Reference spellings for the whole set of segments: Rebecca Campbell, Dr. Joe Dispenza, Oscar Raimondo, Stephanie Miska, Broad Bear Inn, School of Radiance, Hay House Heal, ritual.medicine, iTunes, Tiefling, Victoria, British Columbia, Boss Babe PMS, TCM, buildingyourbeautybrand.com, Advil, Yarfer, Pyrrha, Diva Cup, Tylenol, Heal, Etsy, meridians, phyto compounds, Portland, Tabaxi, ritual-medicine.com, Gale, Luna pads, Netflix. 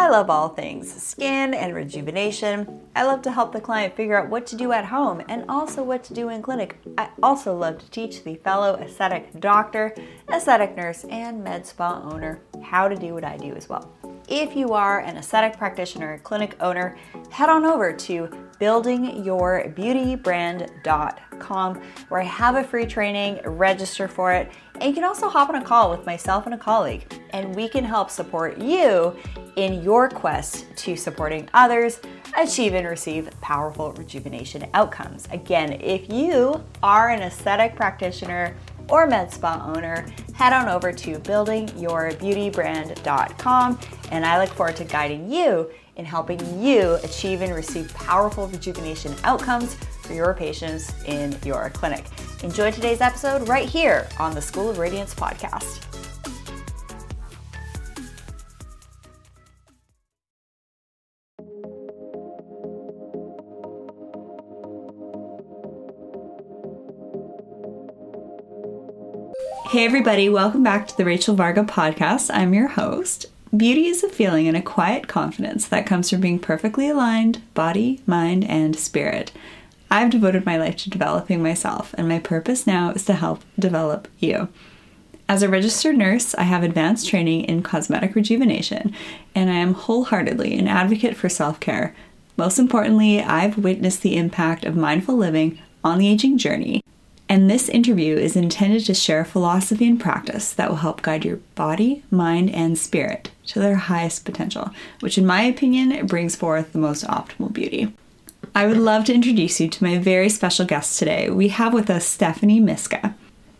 I love all things skin and rejuvenation. I love to help the client figure out what to do at home and also what to do in clinic. I also love to teach the fellow aesthetic doctor, aesthetic nurse, and med spa owner how to do what I do as well. If you are an aesthetic practitioner, clinic owner, head on over to buildingyourbeautybrand.com where I have a free training, register for it, and you can also hop on a call with myself and a colleague, and we can help support you in your quest to supporting others achieve and receive powerful rejuvenation outcomes. Again, if you are an aesthetic practitioner or med spa owner, head on over to buildingyourbeautybrand.com, and I look forward to guiding you in helping you achieve and receive powerful rejuvenation outcomes for your patients in your clinic. Enjoy today's episode right here on the School of Radiance podcast. Hey everybody, welcome back to the Rachel Varga podcast. I'm your host. Beauty is a feeling and a quiet confidence that comes from being perfectly aligned, body, mind, and spirit. I've devoted my life to developing myself, and my purpose now is to help develop you. As a registered nurse, I have advanced training in cosmetic rejuvenation, and I am wholeheartedly an advocate for self-care. Most importantly, I've witnessed the impact of mindful living on the aging journey. And this interview is intended to share philosophy and practice that will help guide your body, mind, and spirit to their highest potential, which in my opinion, brings forth the most optimal beauty. I would love to introduce you to my very special guest today. We have with us Stephanie Miska.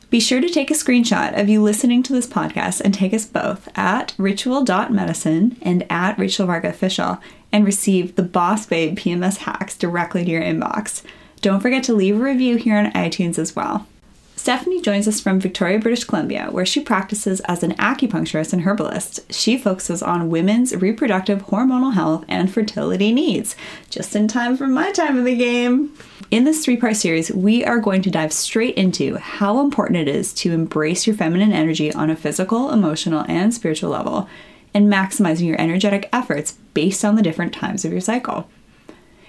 Be sure to take a screenshot of you listening to this podcast and take us both at ritual-medicine and at Rachel Varga Official and receive the Boss Babe PMS hacks directly to your inbox. Don't forget to leave a review here on iTunes as well. Stephanie joins us from Victoria, British Columbia, where she practices as an acupuncturist and herbalist. She focuses on women's reproductive hormonal health and fertility needs, just in time for my time of the game. In this three-part series, we are going to dive straight into how important it is to embrace your feminine energy on a physical, emotional, and spiritual level, and maximizing your energetic efforts based on the different times of your cycle.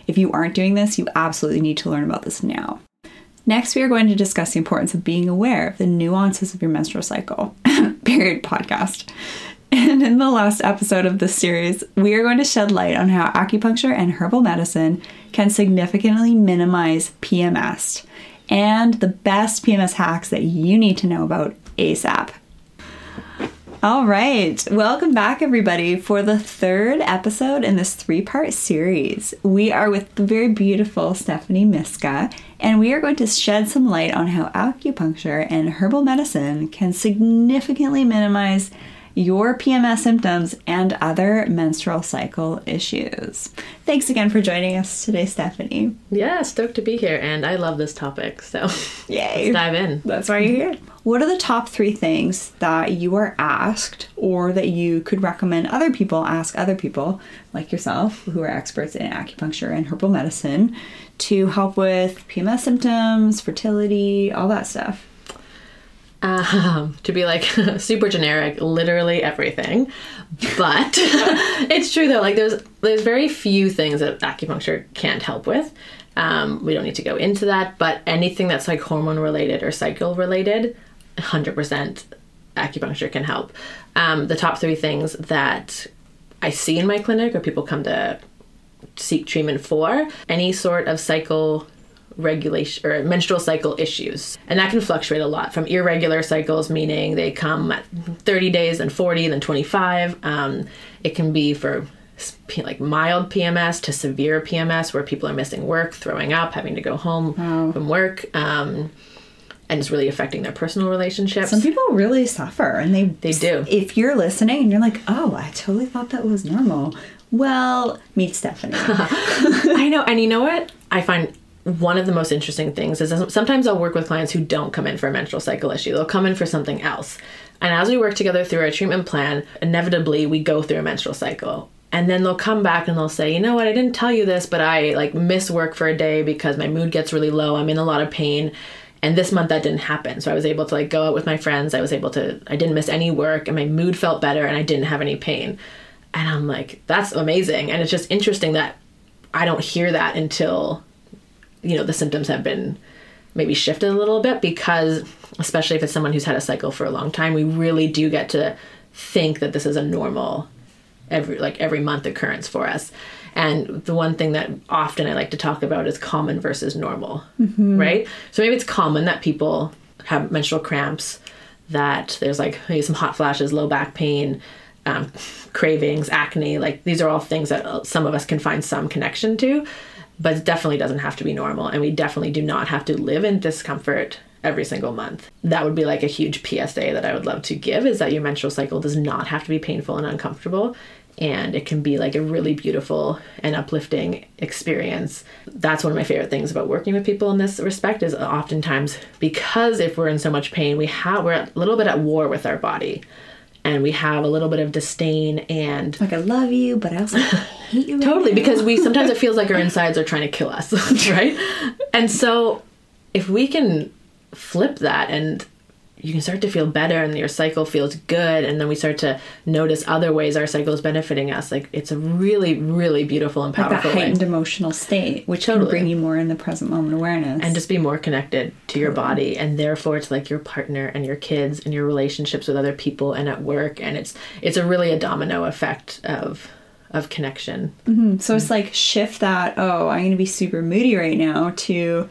If you aren't doing this, you absolutely need to learn about this now. Next, we are going to discuss the importance of being aware of the nuances of your menstrual cycle, period podcast. And in the last episode of this series, we are going to shed light on how acupuncture and herbal medicine can significantly minimize PMS and the best PMS hacks that you need to know about ASAP. All right, welcome back everybody for the third episode in this three-part series. We are with the very beautiful Stephanie Miska, and we are going to shed some light on how acupuncture and herbal medicine can significantly minimize your PMS symptoms and other menstrual cycle issues. Thanks again for joining us today, Stephanie. Yeah, stoked to be here, and I love this topic, so yay. Let's dive in. That's why you're here. What are the top three things that you are asked or that you could recommend other people ask other people like yourself who are experts in acupuncture and herbal medicine to help with PMS symptoms, fertility, all that stuff? To be like super generic, literally everything, but it's true though. Like there's very few things that acupuncture can't help with. We don't need to go into that, but anything that's like hormone related or cycle related, 100% acupuncture can help. The top three things that I see in my clinic or people come to seek treatment for, any sort of cycle regulation or menstrual cycle issues, and that can fluctuate a lot from irregular cycles, meaning they come at 30 days and 40 then 25. It can be for like mild PMS to severe PMS where people are missing work, throwing up, having to go home from work, and it's really affecting their personal relationships. Some people really suffer, and they do. If you're listening and you're like, oh, I totally thought that was normal, well, meet Stephanie. I know. And you know what I find? One of the most interesting things is sometimes I'll work with clients who don't come in for a menstrual cycle issue. They'll come in for something else. And as we work together through our treatment plan, inevitably we go through a menstrual cycle. And then they'll come back and they'll say, you know what, I didn't tell you this, but I like miss work for a day because my mood gets really low. I'm in a lot of pain. And this month that didn't happen. So I was able to like go out with my friends. I didn't miss any work and my mood felt better and I didn't have any pain. And I'm like, that's amazing. And it's just interesting that I don't hear that until, you know, the symptoms have been maybe shifted a little bit, because especially if it's someone who's had a cycle for a long time, we really do get to think that this is a normal every month occurrence for us. And the one thing that often I like to talk about is common versus normal, mm-hmm. right? So maybe it's common that people have menstrual cramps, that there's like maybe some hot flashes, low back pain, cravings, acne. Like these are all things that some of us can find some connection to, but it definitely doesn't have to be normal. And we definitely do not have to live in discomfort every single month. That would be like a huge PSA that I would love to give, is that your menstrual cycle does not have to be painful and uncomfortable. And it can be like a really beautiful and uplifting experience. That's one of my favorite things about working with people in this respect, is oftentimes, because if we're in so much pain, we're a little bit at war with our body. And we have a little bit of disdain and... like, I love you, but I also hate you. Right totally, now. Because we sometimes it feels like our insides are trying to kill us, right? And so if we can flip that, and you can start to feel better and your cycle feels good, and then we start to notice other ways our cycle is benefiting us. Like, it's a really, really beautiful and powerful way. Like that heightened emotional state, which totally. Can bring you more in the present moment awareness. And just be more connected to totally. Your body, and therefore to like your partner and your kids and your relationships with other people and at work. And it's a really a domino effect of connection. Mm-hmm. So it's like shift that, oh, I'm going to be super moody right now, to...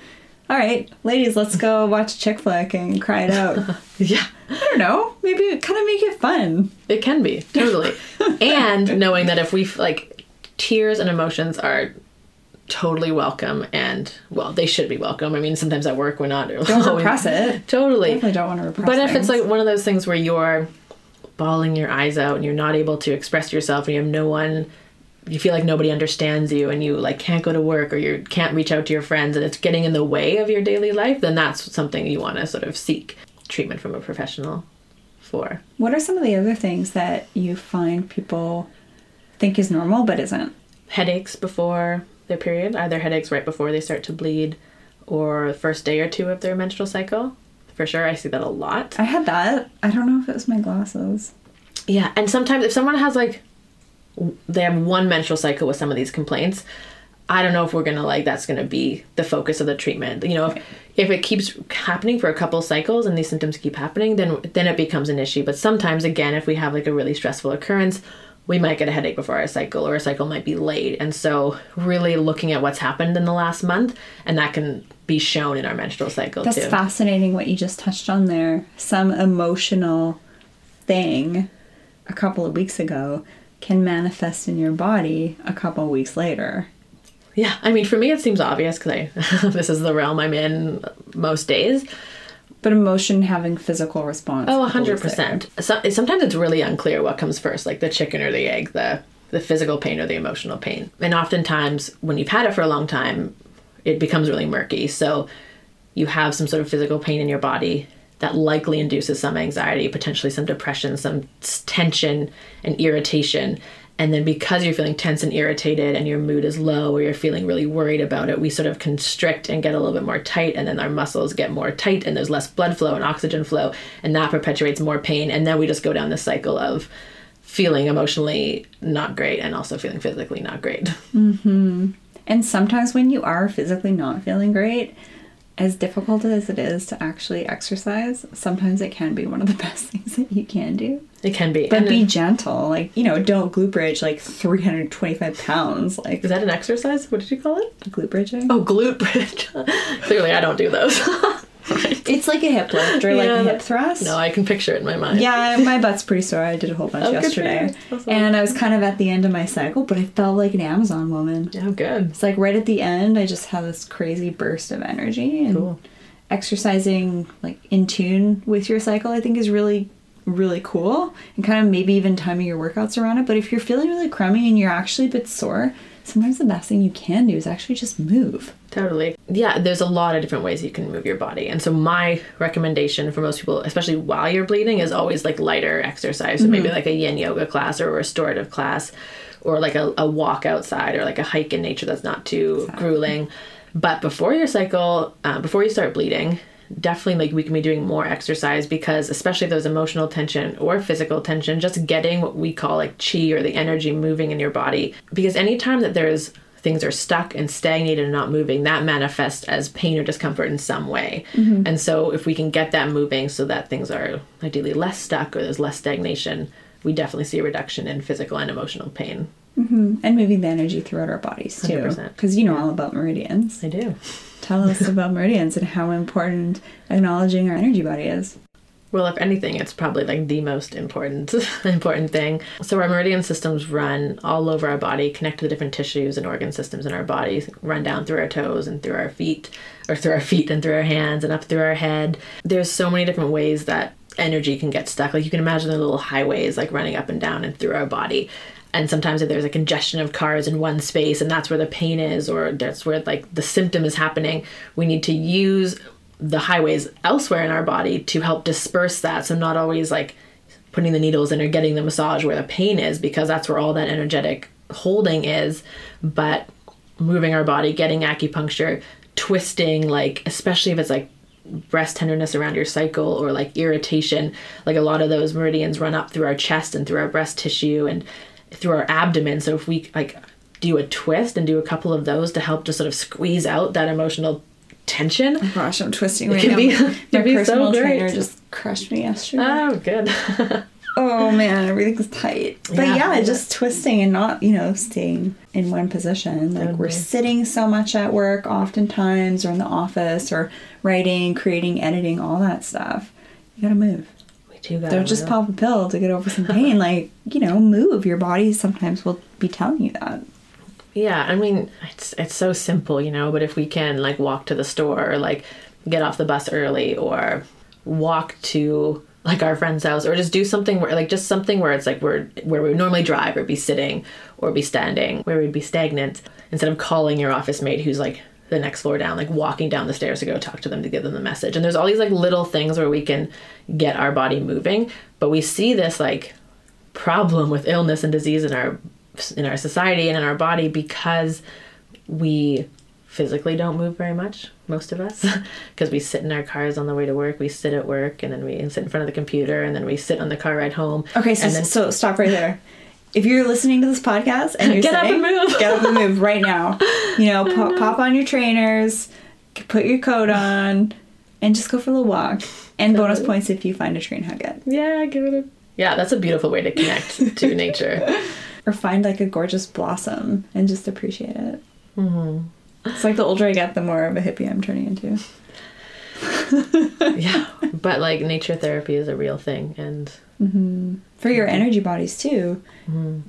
all right, ladies, let's go watch a chick flick and cry it out. Yeah. I don't know. Maybe it kind of make it fun. It can be. Totally. And knowing that if we, like, tears and emotions are totally welcome, and, well, they should be welcome. I mean, sometimes at work we're not. Don't repress it. Totally. Definitely don't want to repress it. But if it's, like, one of those things where you're bawling your eyes out and you're not able to express yourself, and you have no one... you feel like nobody understands you, and you like can't go to work, or you can't reach out to your friends, and it's getting in the way of your daily life, then that's something you want to sort of seek treatment from a professional for. What are some of the other things that you find people think is normal but isn't? Headaches before their period, either headaches right before they start to bleed or the first day or two of their menstrual cycle. For sure, I see that a lot. I had that. I don't know if it was my glasses. Yeah, and sometimes if someone has like... they have one menstrual cycle with some of these complaints, I don't know if we're going to like, that's going to be the focus of the treatment. You know, if it keeps happening for a couple cycles and these symptoms keep happening, then it becomes an issue. But sometimes, again, if we have like a really stressful occurrence, we might get a headache before our cycle, or our cycle might be late. And so really looking at what's happened in the last month, and that can be shown in our menstrual cycle too. That's fascinating what you just touched on there. Some emotional thing a couple of weeks ago can manifest in your body a couple weeks later. Yeah, I mean, for me it seems obvious because this is the realm I'm in most days. But emotion having physical response. Oh, 100%. Sometimes it's really unclear what comes first, like the chicken or the egg, the physical pain or the emotional pain. And oftentimes when you've had it for a long time, it becomes really murky. So you have some sort of physical pain in your body that likely induces some anxiety, potentially some depression, some tension and irritation. And then because you're feeling tense and irritated and your mood is low, or you're feeling really worried about it, we sort of constrict and get a little bit more tight, and then our muscles get more tight, and there's less blood flow and oxygen flow, and that perpetuates more pain. And then we just go down this cycle of feeling emotionally not great and also feeling physically not great. Mm-hmm. And sometimes when you are physically not feeling great, as difficult as it is to actually exercise, sometimes it can be one of the best things that you can do. It can be. But be gentle. Like, you know, don't glute bridge like 325 pounds. Like, is that an exercise? What did you call it? Glute bridging? Oh, glute bridge. Clearly, I don't do those. Right. It's like a hip lift or like a hip thrust. No, I can picture it in my mind. Yeah, my butt's pretty sore. I did a whole bunch yesterday. Awesome. And I was kind of at the end of my cycle, but I felt like an Amazon woman. Oh, good. It's like right at the end, I just had this crazy burst of energy. And cool. Exercising like in tune with your cycle, I think, is really, really cool. And kind of maybe even timing your workouts around it. But if you're feeling really crummy and you're actually a bit sore, sometimes the best thing you can do is actually just move. Totally. Yeah, there's a lot of different ways you can move your body. And so my recommendation for most people, especially while you're bleeding, is always like lighter exercise. So mm-hmm. maybe like a yin yoga class or a restorative class, or like a walk outside, or like a hike in nature that's not too grueling. But before your cycle, before you start bleeding, definitely like we can be doing more exercise, because especially those emotional tension or physical tension, just getting what we call like chi or the energy moving in your body. Because anytime that there's things are stuck and stagnated and not moving, that manifests as pain or discomfort in some way. Mm-hmm. And so if we can get that moving so that things are ideally less stuck or there's less stagnation, we definitely see a reduction in physical and emotional pain. Mm-hmm. And moving the energy throughout our bodies too. 100%. Because you know all about meridians. I do. Tell us about meridians and how important acknowledging our energy body is. Well, if anything, it's probably like the most important thing. So our meridian systems run all over our body, connect to the different tissues and organ systems in our body, run down through our toes and through our feet and through our hands and up through our head. There's so many different ways that energy can get stuck. Like you can imagine the little highways like running up and down and through our body. And sometimes if there's a congestion of cars in one space and that's where the pain is, or that's where like the symptom is happening, we need to use the highways elsewhere in our body to help disperse that. So not always like putting the needles in or getting the massage where the pain is, because that's where all that energetic holding is, but moving our body, getting acupuncture, twisting, like especially if it's like breast tenderness around your cycle or like irritation, like a lot of those meridians run up through our chest and through our breast tissue and through our abdomen. So if we like do a twist and do a couple of those to help just sort of squeeze out that emotional tension. Oh gosh, I'm twisting right now. My personal trainer just crushed me yesterday. Oh, good. Oh man, everything's tight. But yeah, just twisting and not, staying in one position. Like we're sitting so much at work oftentimes, or in the office, or writing, creating, editing, all that stuff. You gotta move. Don't just pop a pill to get over some pain. Like, move. Your body sometimes will be telling you that. Yeah, I mean, it's so simple, but if we can, like, walk to the store or, like, get off the bus early or walk to, like, our friend's house, or just do something where, like, just something where it's, like, where we would normally drive or be sitting or be standing, where we'd be stagnant, instead of calling your office mate who's, like, the next floor down, like walking down the stairs to go talk to them to give them the message. And there's all these like little things where we can get our body moving, but we see this like problem with illness and disease in our society and in our body because we physically don't move very much, most of us, because we sit in our cars on the way to work, we sit at work, and then we sit in front of the computer, and then we sit on the car ride home. Okay, so stop right there. If you're listening to this podcast and you're get up and move right now. Pop on your trainers, put your coat on, and just go for a little walk. And bonus points if you find a train hug it. Yeah, give it a... Yeah, that's a beautiful way to connect to nature. Or find like a gorgeous blossom and just appreciate it. Mm-hmm. It's like the older I get, the more of a hippie I'm turning into. Yeah, but like nature therapy is a real thing, and... Mm-hmm. For your energy bodies too,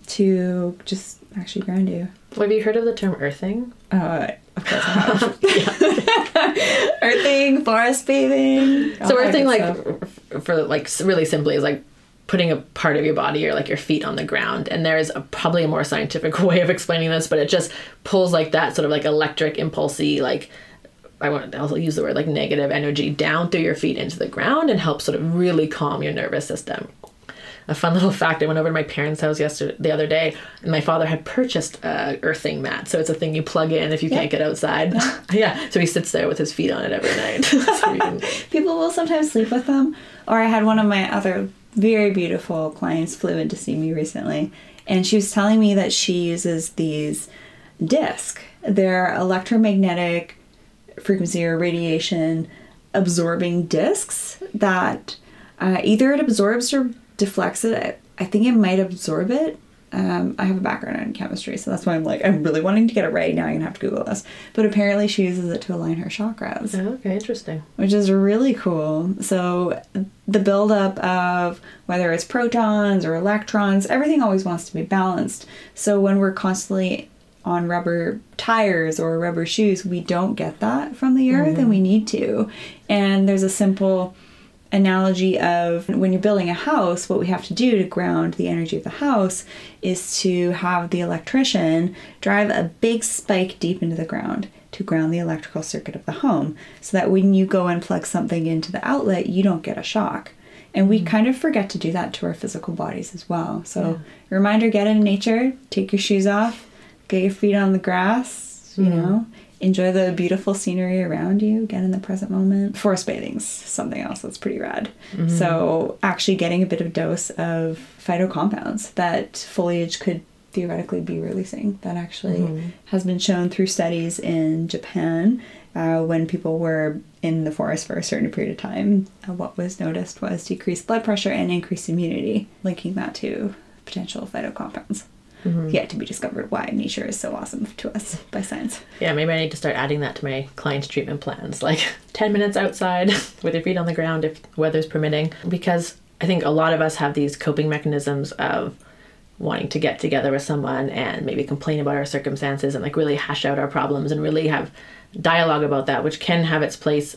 to just actually ground you. Have you heard of the term earthing? Of course I have. Earthing, forest bathing. So earthing, for like really simply, is like putting a part of your body or like your feet on the ground. And there is probably a more scientific way of explaining this, but it just pulls like that sort of like electric, impulsy, like. I'll use the word like negative energy down through your feet into the ground and help sort of really calm your nervous system. A fun little fact, I went over to my parents' house the other day, and my father had purchased an earthing mat. So it's a thing you plug in if you can't get outside. Yeah. So he sits there with his feet on it every night. People will sometimes sleep with them. Or I had one of my other very beautiful clients flew in to see me recently, and she was telling me that she uses these discs. They're electromagnetic frequency or radiation absorbing discs that either it absorbs or deflects it. I think it might absorb it. I have a background in chemistry, so that's why I'm like, I'm really wanting to get it right now. I'm going to have to Google this. But apparently she uses it to align her chakras. Oh, okay, interesting. Which is really cool. So the buildup of whether it's protons or electrons, everything always wants to be balanced. So when we're constantly on rubber tires or rubber shoes, we don't get that from the earth, and we need to. And there's a simple analogy of when you're building a house, what we have to do to ground the energy of the house is to have the electrician drive a big spike deep into the ground to ground the electrical circuit of the home, so that when you go and plug something into the outlet, you don't get a shock. And we kind of forget to do that to our physical bodies as well. So reminder, get in nature, take your shoes off, get your feet on the grass, enjoy the beautiful scenery around you, get in the present moment. Forest bathing's something else that's pretty rad. Mm-hmm. So actually getting a bit of dose of phyto compounds that foliage could theoretically be releasing. That actually mm-hmm. has been shown through studies in Japan when people were in the forest for a certain period of time. What was noticed was decreased blood pressure and increased immunity, linking that to potential phyto compounds. Mm-hmm. Yet to be discovered why nature is so awesome to us by science. Yeah, maybe I need to start adding that to my clients' treatment plans, like 10 minutes outside with your feet on the ground if weather's permitting, because I think a lot of us have these coping mechanisms of wanting to get together with someone and maybe complain about our circumstances and like really hash out our problems and really have dialogue about that, which can have its place.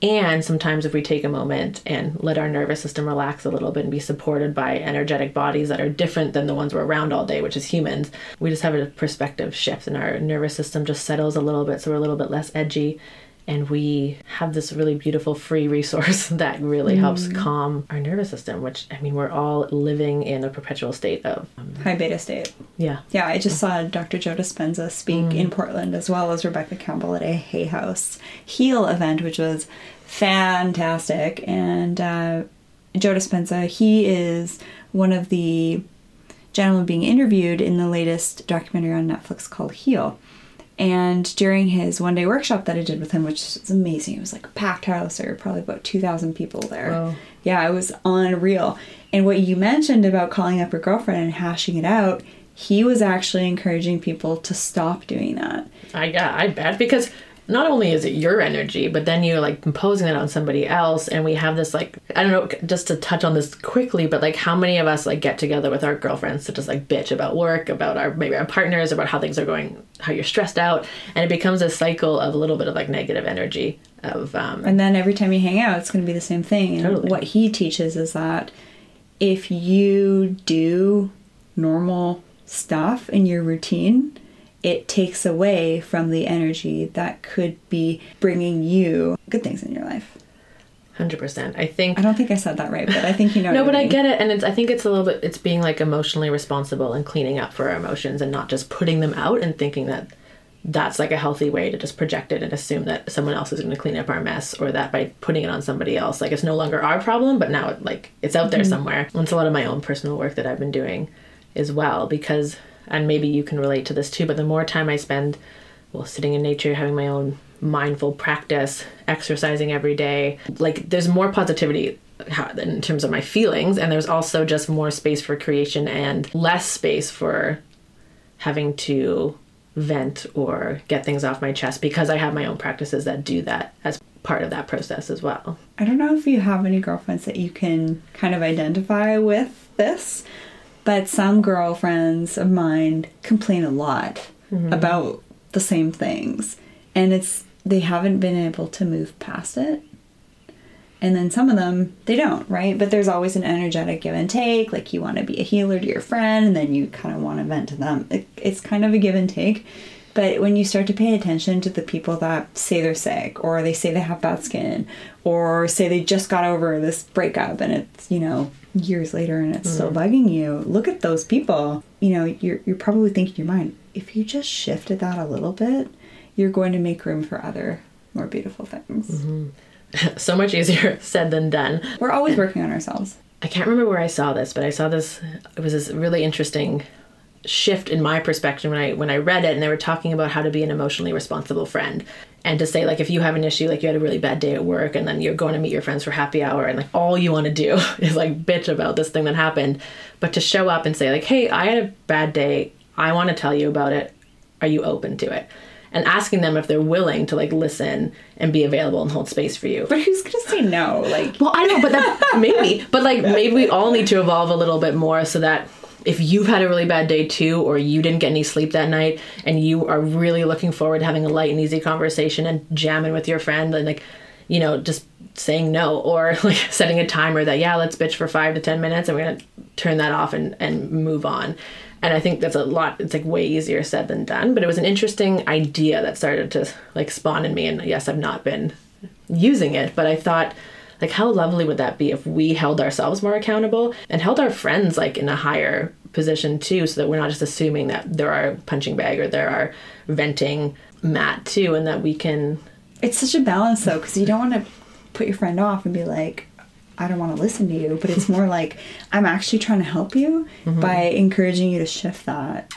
And sometimes if we take a moment and let our nervous system relax a little bit and be supported by energetic bodies that are different than the ones we're around all day, which is humans, we just have a perspective shift and our nervous system just settles a little bit. So we're a little bit less edgy and we have this really beautiful free resource that really helps calm our nervous system, which, I mean, we're all living in a perpetual state of... high beta state. Yeah. Yeah, I just saw Dr. Joe Dispenza speak in Portland, as well as Rebecca Campbell at a Hay House Heal event, which was fantastic. And Joe Dispenza, he is one of the gentlemen being interviewed in the latest documentary on Netflix called Heal. And during his one-day workshop that I did with him, which was amazing, it was like a packed house. There were probably about 2,000 people there. Wow. Yeah, it was unreal. And what you mentioned about calling up your girlfriend and hashing it out, he was actually encouraging people to stop doing that. I bet, because not only is it your energy, but then you're like imposing it on somebody else. And we have this like, I don't know, just to touch on this quickly, but like how many of us like get together with our girlfriends to just like bitch about work, about our, maybe our partners, about how things are going, how you're stressed out, and it becomes a cycle of a little bit of like negative energy of and then every time you hang out it's going to be the same thing. And totally. What he teaches is that if you do normal stuff in your routine, it takes away from the energy that could be bringing you good things in your life. 100%. I don't think I said that right, but I think you know. No, but I get it. And I think it's a little bit, it's being like emotionally responsible and cleaning up for our emotions and not just putting them out and thinking that that's like a healthy way to just project it and assume that someone else is going to clean up our mess, or that by putting it on somebody else, like it's no longer our problem, but now it's out there somewhere. And it's a lot of my own personal work that I've been doing as well, because, and maybe you can relate to this too, but the more time I spend, well, sitting in nature, having my own mindful practice, exercising every day, like there's more positivity in terms of my feelings, and there's also just more space for creation and less space for having to vent or get things off my chest, because I have my own practices that do that as part of that process as well. I don't know if you have any girlfriends that you can kind of identify with this, but some girlfriends of mine complain a lot about the same things. And they haven't been able to move past it. And then some of them, they don't, right? But there's always an energetic give and take. Like you want to be a healer to your friend, and then you kind of want to vent to them. It's kind of a give and take. But when you start to pay attention to the people that say they're sick, or they say they have bad skin, or say they just got over this breakup and it's, you know, years later and it's still bugging you, look at those people. You know, you're probably thinking in your mind, if you just shifted that a little bit, you're going to make room for other more beautiful things. Mm-hmm. So much easier said than done. We're always working on ourselves. I can't remember where I saw this, but I saw this. It was this really interesting shift in my perspective when I read it, and they were talking about how to be an emotionally responsible friend. And to say, like, if you have an issue, like you had a really bad day at work and then you're going to meet your friends for happy hour and like all you want to do is like bitch about this thing that happened. But to show up and say like, hey, I had a bad day. I want to tell you about it. Are you open to it? And asking them if they're willing to like listen and be available and hold space for you. But who's going to say no? Like, well, I don't know, but that maybe, but like maybe we all need to evolve a little bit more so that if you've had a really bad day too, or you didn't get any sleep that night and you are really looking forward to having a light and easy conversation and jamming with your friend and like, you know, just saying no, or like setting a timer that, yeah, let's bitch for 5 to 10 minutes and we're going to turn that off and move on. And I think that's a lot, it's like way easier said than done, but it was an interesting idea that started to like spawn in me. And yes, I've not been using it, but I thought like, how lovely would that be if we held ourselves more accountable and held our friends like in a higher position too, so that we're not just assuming that they're our punching bag or they're our venting mat too, and that we can... It's such a balance though, because you don't want to put your friend off and be like, I don't want to listen to you, but it's more like, I'm actually trying to help you mm-hmm. by encouraging you to shift that,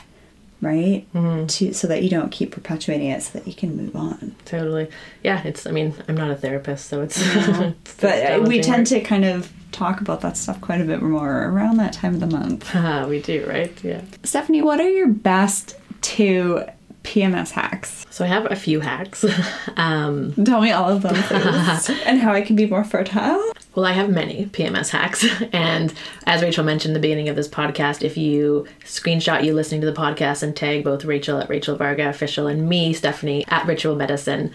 right? Mm-hmm. So that you don't keep perpetuating it, so that you can move on. Totally. Yeah, it's, I mean, I'm not a therapist, so it's... No. But we tend to kind of talk about that stuff quite a bit more around that time of the month. We do, right? Yeah. Stephanie, what are your best 2 PMS hacks? So I have a few hacks. Tell me all of them, please, and how I can be more fertile. Well, I have many PMS hacks, and as Rachel mentioned at the beginning of this podcast, if you screenshot you listening to the podcast and tag both Rachel at Rachel Varga Official and me, Stephanie, at Ritual Medicine,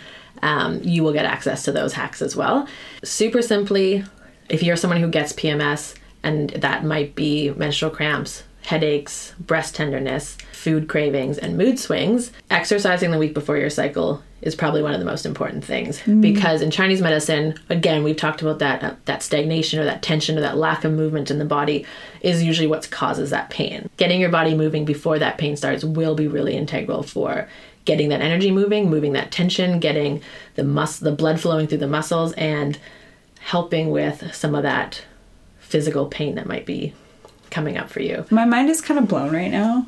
you will get access to those hacks as well. Super simply, if you're someone who gets PMS, and that might be menstrual cramps, headaches, breast tenderness, food cravings, and mood swings, exercising the week before your cycle is probably one of the most important things. Mm. Because in Chinese medicine, again, we've talked about that stagnation or that tension or that lack of movement in the body is usually what causes that pain. Getting your body moving before that pain starts will be really integral for getting that energy moving that tension, getting the blood flowing through the muscles, and helping with some of that physical pain that might be coming up for you. My mind is kind of blown right now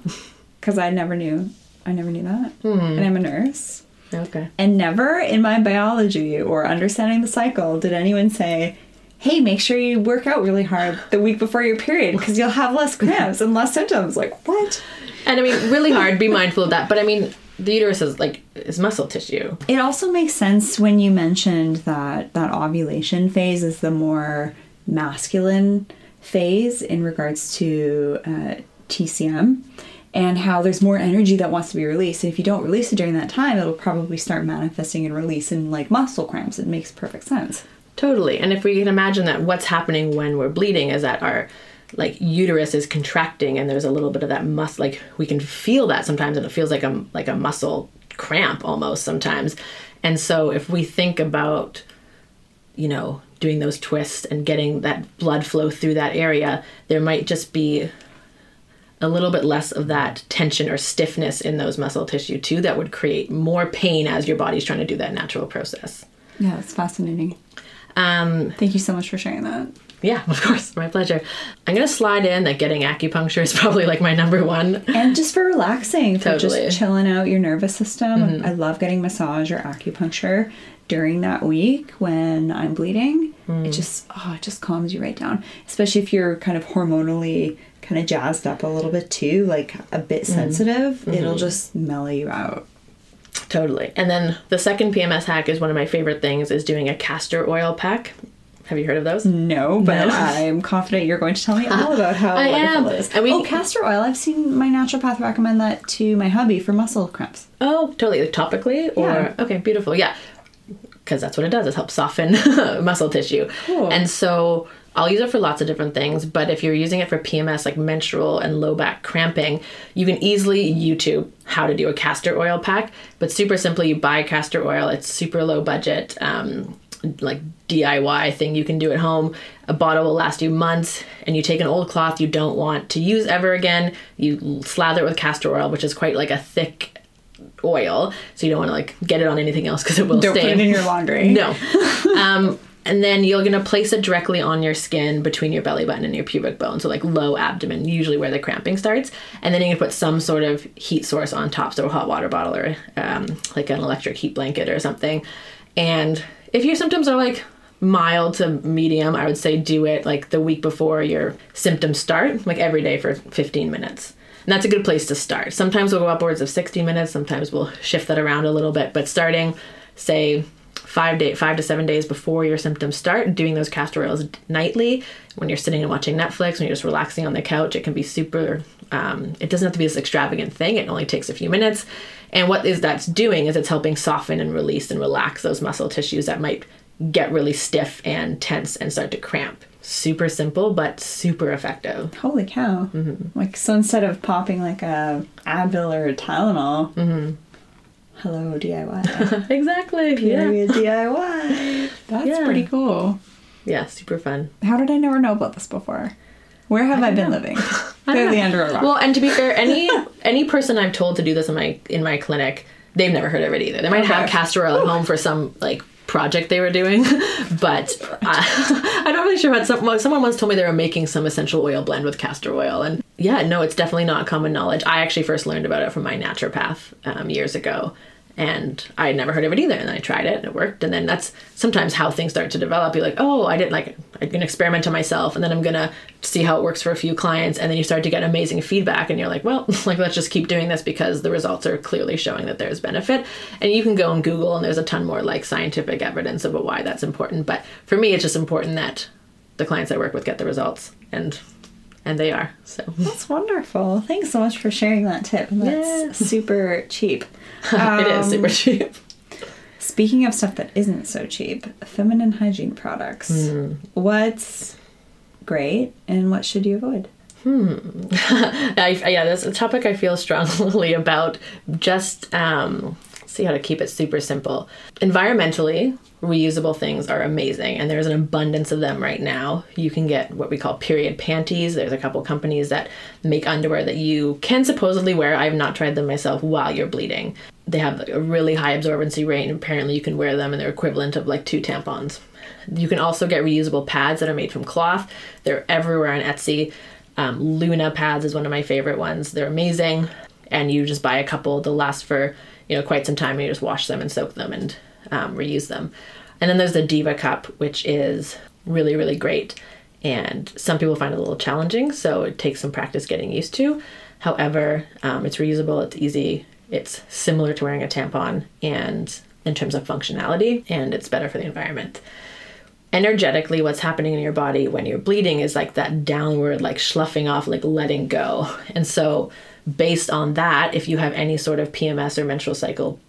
because I never knew that. Mm-hmm. And I'm a nurse. Okay. And never in my biology or understanding the cycle did anyone say, hey, make sure you work out really hard the week before your period because you'll have less cramps and less symptoms. Like, what? And I mean, really hard. Be mindful of that. But I mean, the uterus is muscle tissue. It also makes sense when you mentioned that ovulation phase is the more masculine phase in regards to TCM. And how there's more energy that wants to be released. And if you don't release it during that time, it'll probably start manifesting and releasing like muscle cramps. It makes perfect sense. Totally. And if we can imagine that what's happening when we're bleeding is that our uterus is contracting, and there's a little bit of that muscle. Like, we can feel that sometimes, and it feels like a muscle cramp almost sometimes. And so if we think about, doing those twists and getting that blood flow through that area, there might just be a little bit less of that tension or stiffness in those muscle tissue too, that would create more pain as your body's trying to do that natural process. Yeah, that's fascinating. Thank you so much for sharing that. Yeah, of course. My pleasure. I'm going to slide in that getting acupuncture is probably my number one. And just for relaxing, for totally. Just chilling out your nervous system. Mm-hmm. I love getting massage or acupuncture during that week when I'm bleeding. Mm. It just calms you right down, especially if you're kind of hormonally kind of jazzed up a little bit too, a bit sensitive. Mm-hmm. It'll just mellow you out. Totally. And then the second PMS hack is one of my favorite things, is doing a castor oil pack. Have you heard of those? No, but no. I'm confident you're going to tell me all about how I am. Is. I mean, castor oil. I've seen my naturopath recommend that to my hubby for muscle cramps. Oh, totally. Topically? Or yeah. Okay, beautiful. Yeah. Because that's what it does, is help soften muscle tissue. Cool. And so I'll use it for lots of different things, but if you're using it for PMS, like menstrual and low back cramping, you can easily YouTube how to do a castor oil pack. But super simply, you buy castor oil. It's super low budget, DIY thing you can do at home. A bottle will last you months, and you take an old cloth you don't want to use ever again. You slather it with castor oil, which is quite a thick oil, so you don't want to get it on anything else because it will stain. Don't put it in your laundry. No. And then you're going to place it directly on your skin between your belly button and your pubic bone, so low abdomen, usually where the cramping starts. And then you can put some sort of heat source on top, so a hot water bottle or an electric heat blanket or something. And if your symptoms are mild to medium, I would say do it the week before your symptoms start, every day for 15 minutes. And that's a good place to start. Sometimes we'll go upwards of 60 minutes. Sometimes we'll shift that around a little bit. But starting, say, 5 to 7 days before your symptoms start, doing those castor oils nightly, when you're sitting and watching Netflix, when you're just relaxing on the couch, it can be super... it doesn't have to be this extravagant thing. It only takes a few minutes. And what that's doing is it's helping soften and release and relax those muscle tissues that might get really stiff and tense and start to cramp. Super simple, but super effective. Holy cow. Mm-hmm. So instead of popping a Advil or a Tylenol, mm-hmm. Hello, DIY. Exactly. Period, yeah. DIY. That's pretty cool. Yeah, super fun. How did I never know about this before? Where have I been living? Totally under a rock. Well, and to be fair, any person I've told to do this in my clinic, they've never heard of it either. They might have castor oil at home for some like project they were doing, but I'm not really sure about someone once told me they were making some essential oil blend with castor oil, and yeah, no, it's definitely not common knowledge. I actually first learned about it from my naturopath years ago, and I had never heard of it either, and then I tried it and it worked, and then that's sometimes how things start to develop. You're like, oh, I'm gonna experiment on myself, and then I'm gonna see how it works for a few clients, and then you start to get amazing feedback, and you're like, well, let's just keep doing this because the results are clearly showing that there's benefit. And you can go and Google, and there's a ton more scientific evidence about why that's important. But for me, it's just important that the clients I work with get the results, and they are. So that's wonderful. Thanks so much for sharing that tip. That's super cheap. It is super cheap. Speaking of stuff that isn't so cheap, feminine hygiene products. What's great and what should you avoid? That's a topic I feel strongly about. Just see how to keep it super simple. Environmentally, reusable things are amazing, and there's an abundance of them right now. You can get what we call period panties. There's a couple companies that make underwear that you can supposedly wear. I've not tried them myself while you're bleeding. They have a really high absorbency rate, and apparently you can wear them, and they're equivalent of 2 tampons. You can also get reusable pads that are made from cloth. They're everywhere on Etsy. Luna pads is one of my favorite ones. They're amazing, and you just buy a couple. They'll last for quite some time, and you just wash them and soak them and reuse them. And then there's the Diva Cup, which is really, really great, and some people find it a little challenging, so it takes some practice getting used to. However, it's reusable, it's easy, it's similar to wearing a tampon, and in terms of functionality, and it's better for the environment. Energetically, what's happening in your body when you're bleeding is that downward, sloughing off, letting go. And so based on that, if you have any sort of PMS or menstrual cycle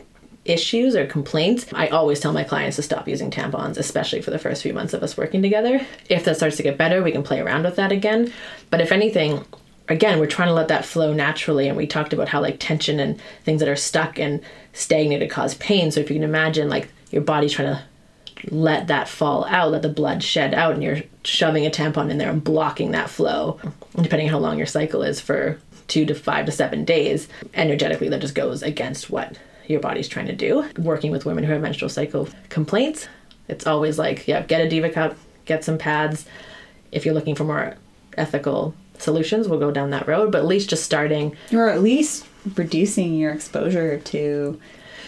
issues or complaints, I always tell my clients to stop using tampons, especially for the first few months of us working together. If that starts to get better, we can play around with that again. But if anything, again, we're trying to let that flow naturally. And we talked about how tension and things that are stuck and stagnated cause pain. So if you can imagine your body trying to let that fall out, let the blood shed out, and you're shoving a tampon in there and blocking that flow, depending on how long your cycle is, for 2 to 5 to 7 days, energetically that just goes against what your body's trying to do. Working with women who have menstrual cycle complaints, it's always get a Diva Cup, get some pads. If you're looking for more ethical solutions, we'll go down that road, but at least just starting. Or at least reducing your exposure to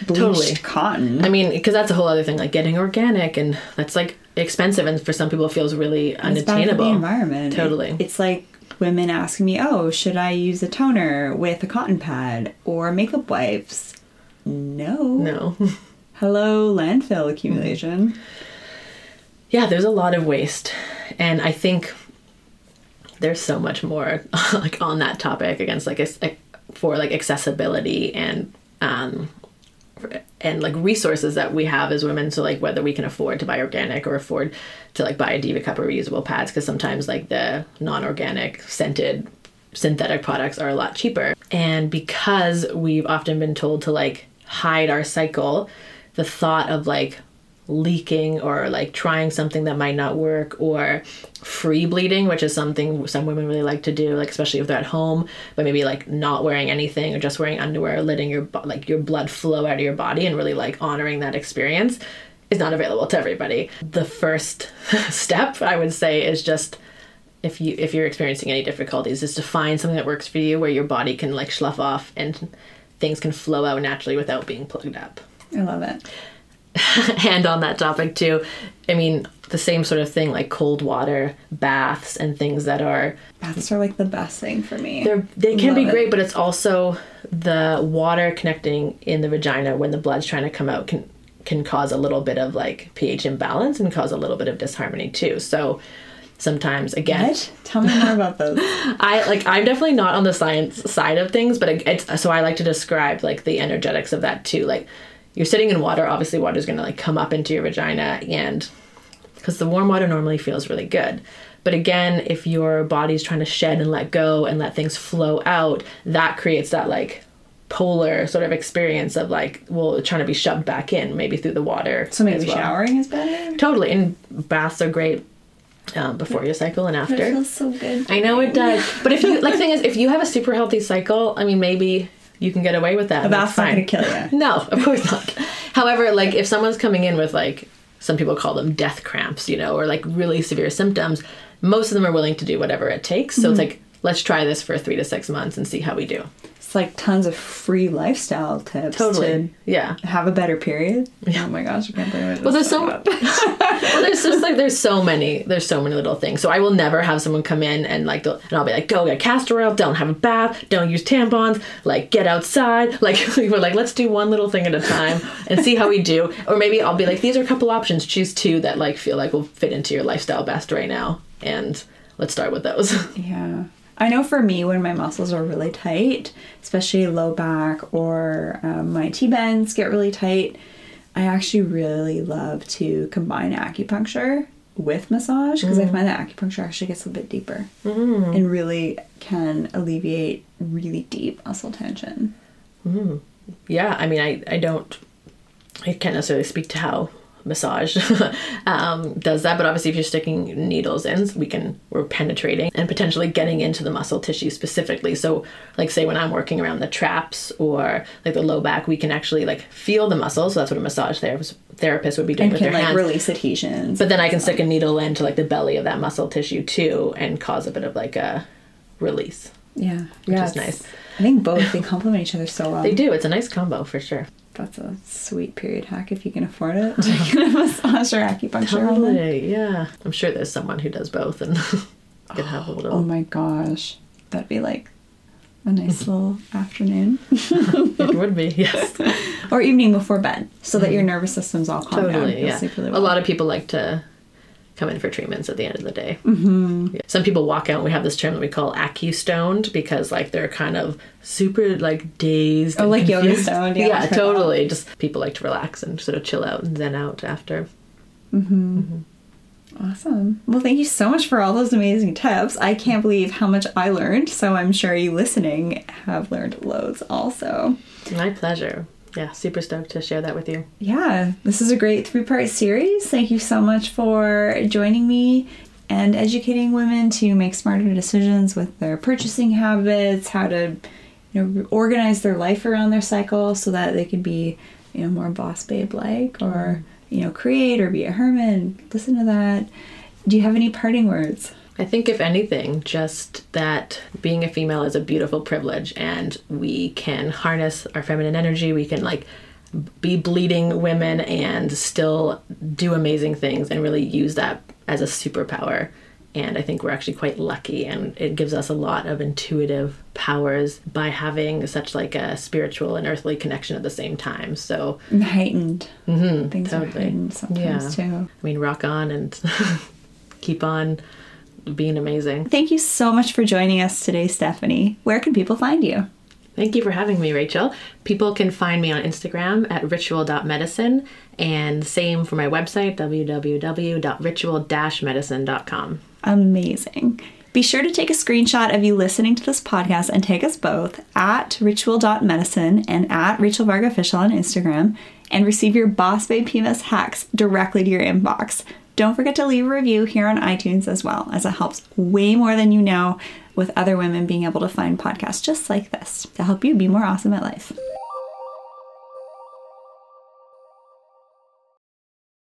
bleached cotton. I mean, because that's a whole other thing, getting organic, and that's expensive, and for some people it feels really unattainable. It's bad for the environment. Totally. It's women asking me, oh, should I use a toner with a cotton pad or makeup wipes? No. Hello, landfill accumulation. Yeah, there's a lot of waste. And I think there's so much more on that topic against for accessibility and resources that we have as women. So whether we can afford to buy organic or afford to buy a Diva Cup or reusable pads, because sometimes the non-organic scented synthetic products are a lot cheaper. And because we've often been told to hide our cycle, the thought of leaking or trying something that might not work, or free bleeding, which is something some women really like to do, especially if they're at home, but maybe not wearing anything or just wearing underwear, letting your blood flow out of your body and really honoring that experience, is not available to everybody. The first step, I would say, is just if you're experiencing any difficulties, is to find something that works for you, where your body can slough off and things can flow out naturally without being plugged up. I love it. And on that topic too, I mean, the same sort of thing, cold water baths and things that are... Baths are the best thing for me. They can be great, but it's also the water connecting in the vagina when the blood's trying to come out can cause a little bit of pH imbalance and cause a little bit of disharmony too. So sometimes, again... What? Tell me more about those. I'm definitely not on the science side of things, but so I like to describe the energetics of that too. You're sitting in water, obviously water's going to come up into your vagina, and because the warm water normally feels really good. But again, if your body's trying to shed and let go and let things flow out, that creates that polar sort of experience of trying to be shoved back in, maybe through the water. So maybe showering is better? Totally. And baths are great. before your cycle and after. It feels so good. I know it does. Yeah. But if you, like, the thing is, if you have a super healthy cycle, I mean, maybe you can get away with that. A bath's not going to kill you. No, of course not. However, like, if someone's coming in with, like, some people call them death cramps, you know, or, like, really severe symptoms, most of them are willing to do whatever it takes. So mm-hmm. it's like, let's try this for 3 to 6 months and see how we do. It's like tons of free lifestyle tips. Totally. To have a better period. Yeah. Oh my gosh, I can't believe it. Well, there's so much. Well, there's just like there's so many little things. So I will never have someone come in and like and I'll be like, go get castor oil, don't have a bath, don't use tampons, like get outside. Like we're like, let's do one little thing at a time and see how we do. Or maybe I'll be like, these are a couple options. Choose two that like feel like will fit into your lifestyle best right now, and let's start with those. Yeah. I know for me, when my muscles are really tight, especially low back or my T-bends get really tight, I actually really love to combine acupuncture with massage because I find that acupuncture actually gets a bit deeper and really can alleviate really deep muscle tension. Mm. Yeah, I mean, I can't necessarily speak to how massage does that, but obviously if you're sticking needles in, we're penetrating and potentially getting into the muscle tissue specifically. So like say when I'm working around the traps or like the low back, we can actually like feel the muscles. So that's what a massage therapist would be doing and with their hands. And can like release adhesions. But then I can stick a needle into like the belly of that muscle tissue too and cause a bit of like a release. Yeah. Which is nice. I think both, they complement each other so well. They do. It's a nice combo for sure. That's a sweet period hack if you can afford it. Get a massage or acupuncture. Totally, yeah. I'm sure there's someone who does both and can have a little... Oh my gosh. That'd be like a nice little afternoon. It would be, yes. Or evening before bed so that your nervous system's all calm down. Totally, yeah. Sleep really well. A lot of people like to come in for treatments at the end of the day. Mm-hmm. Yeah. Some people walk out and we have this term that we call acu-stoned because like they're kind of super like dazed. Oh, and like yoga stoned. Yeah, totally. Just people like to relax and sort of chill out and zen out after. Mm-hmm. Mm-hmm. Awesome. Well, thank you so much for all those amazing tips. I can't believe how much I learned. So I'm sure you listening have learned loads also. My pleasure. Yeah, super stoked to share that with you. Yeah, this is a great 3-part series. Thank you so much for joining me and educating women to make smarter decisions with their purchasing habits, how to, you know, organize their life around their cycle so that they can be, you know, more boss babe like, or, you know, create or be a hermit. Listen to that. Do you have any parting words? I think if anything, just that being a female is a beautiful privilege and we can harness our feminine energy. We can like be bleeding women and still do amazing things and really use that as a superpower. And I think we're actually quite lucky and it gives us a lot of intuitive powers by having such like a spiritual and earthly connection at the same time. So heightened. Mm-hmm, things totally. Are heightened sometimes too. I mean, rock on and keep on being amazing. Thank you so much for joining us today, Stephanie. Where can people find you? Thank you for having me, Rachel. People can find me on Instagram at ritual.medicine and same for my website, www.ritual-medicine.com. Amazing. Be sure to take a screenshot of you listening to this podcast and tag us both at ritual.medicine and at Rachel Varga Official on Instagram and receive your Boss Babe PMS hacks directly to your inbox. Don't forget to leave a review here on iTunes as well, as it helps way more than you know with other women being able to find podcasts just like this to help you be more awesome at life.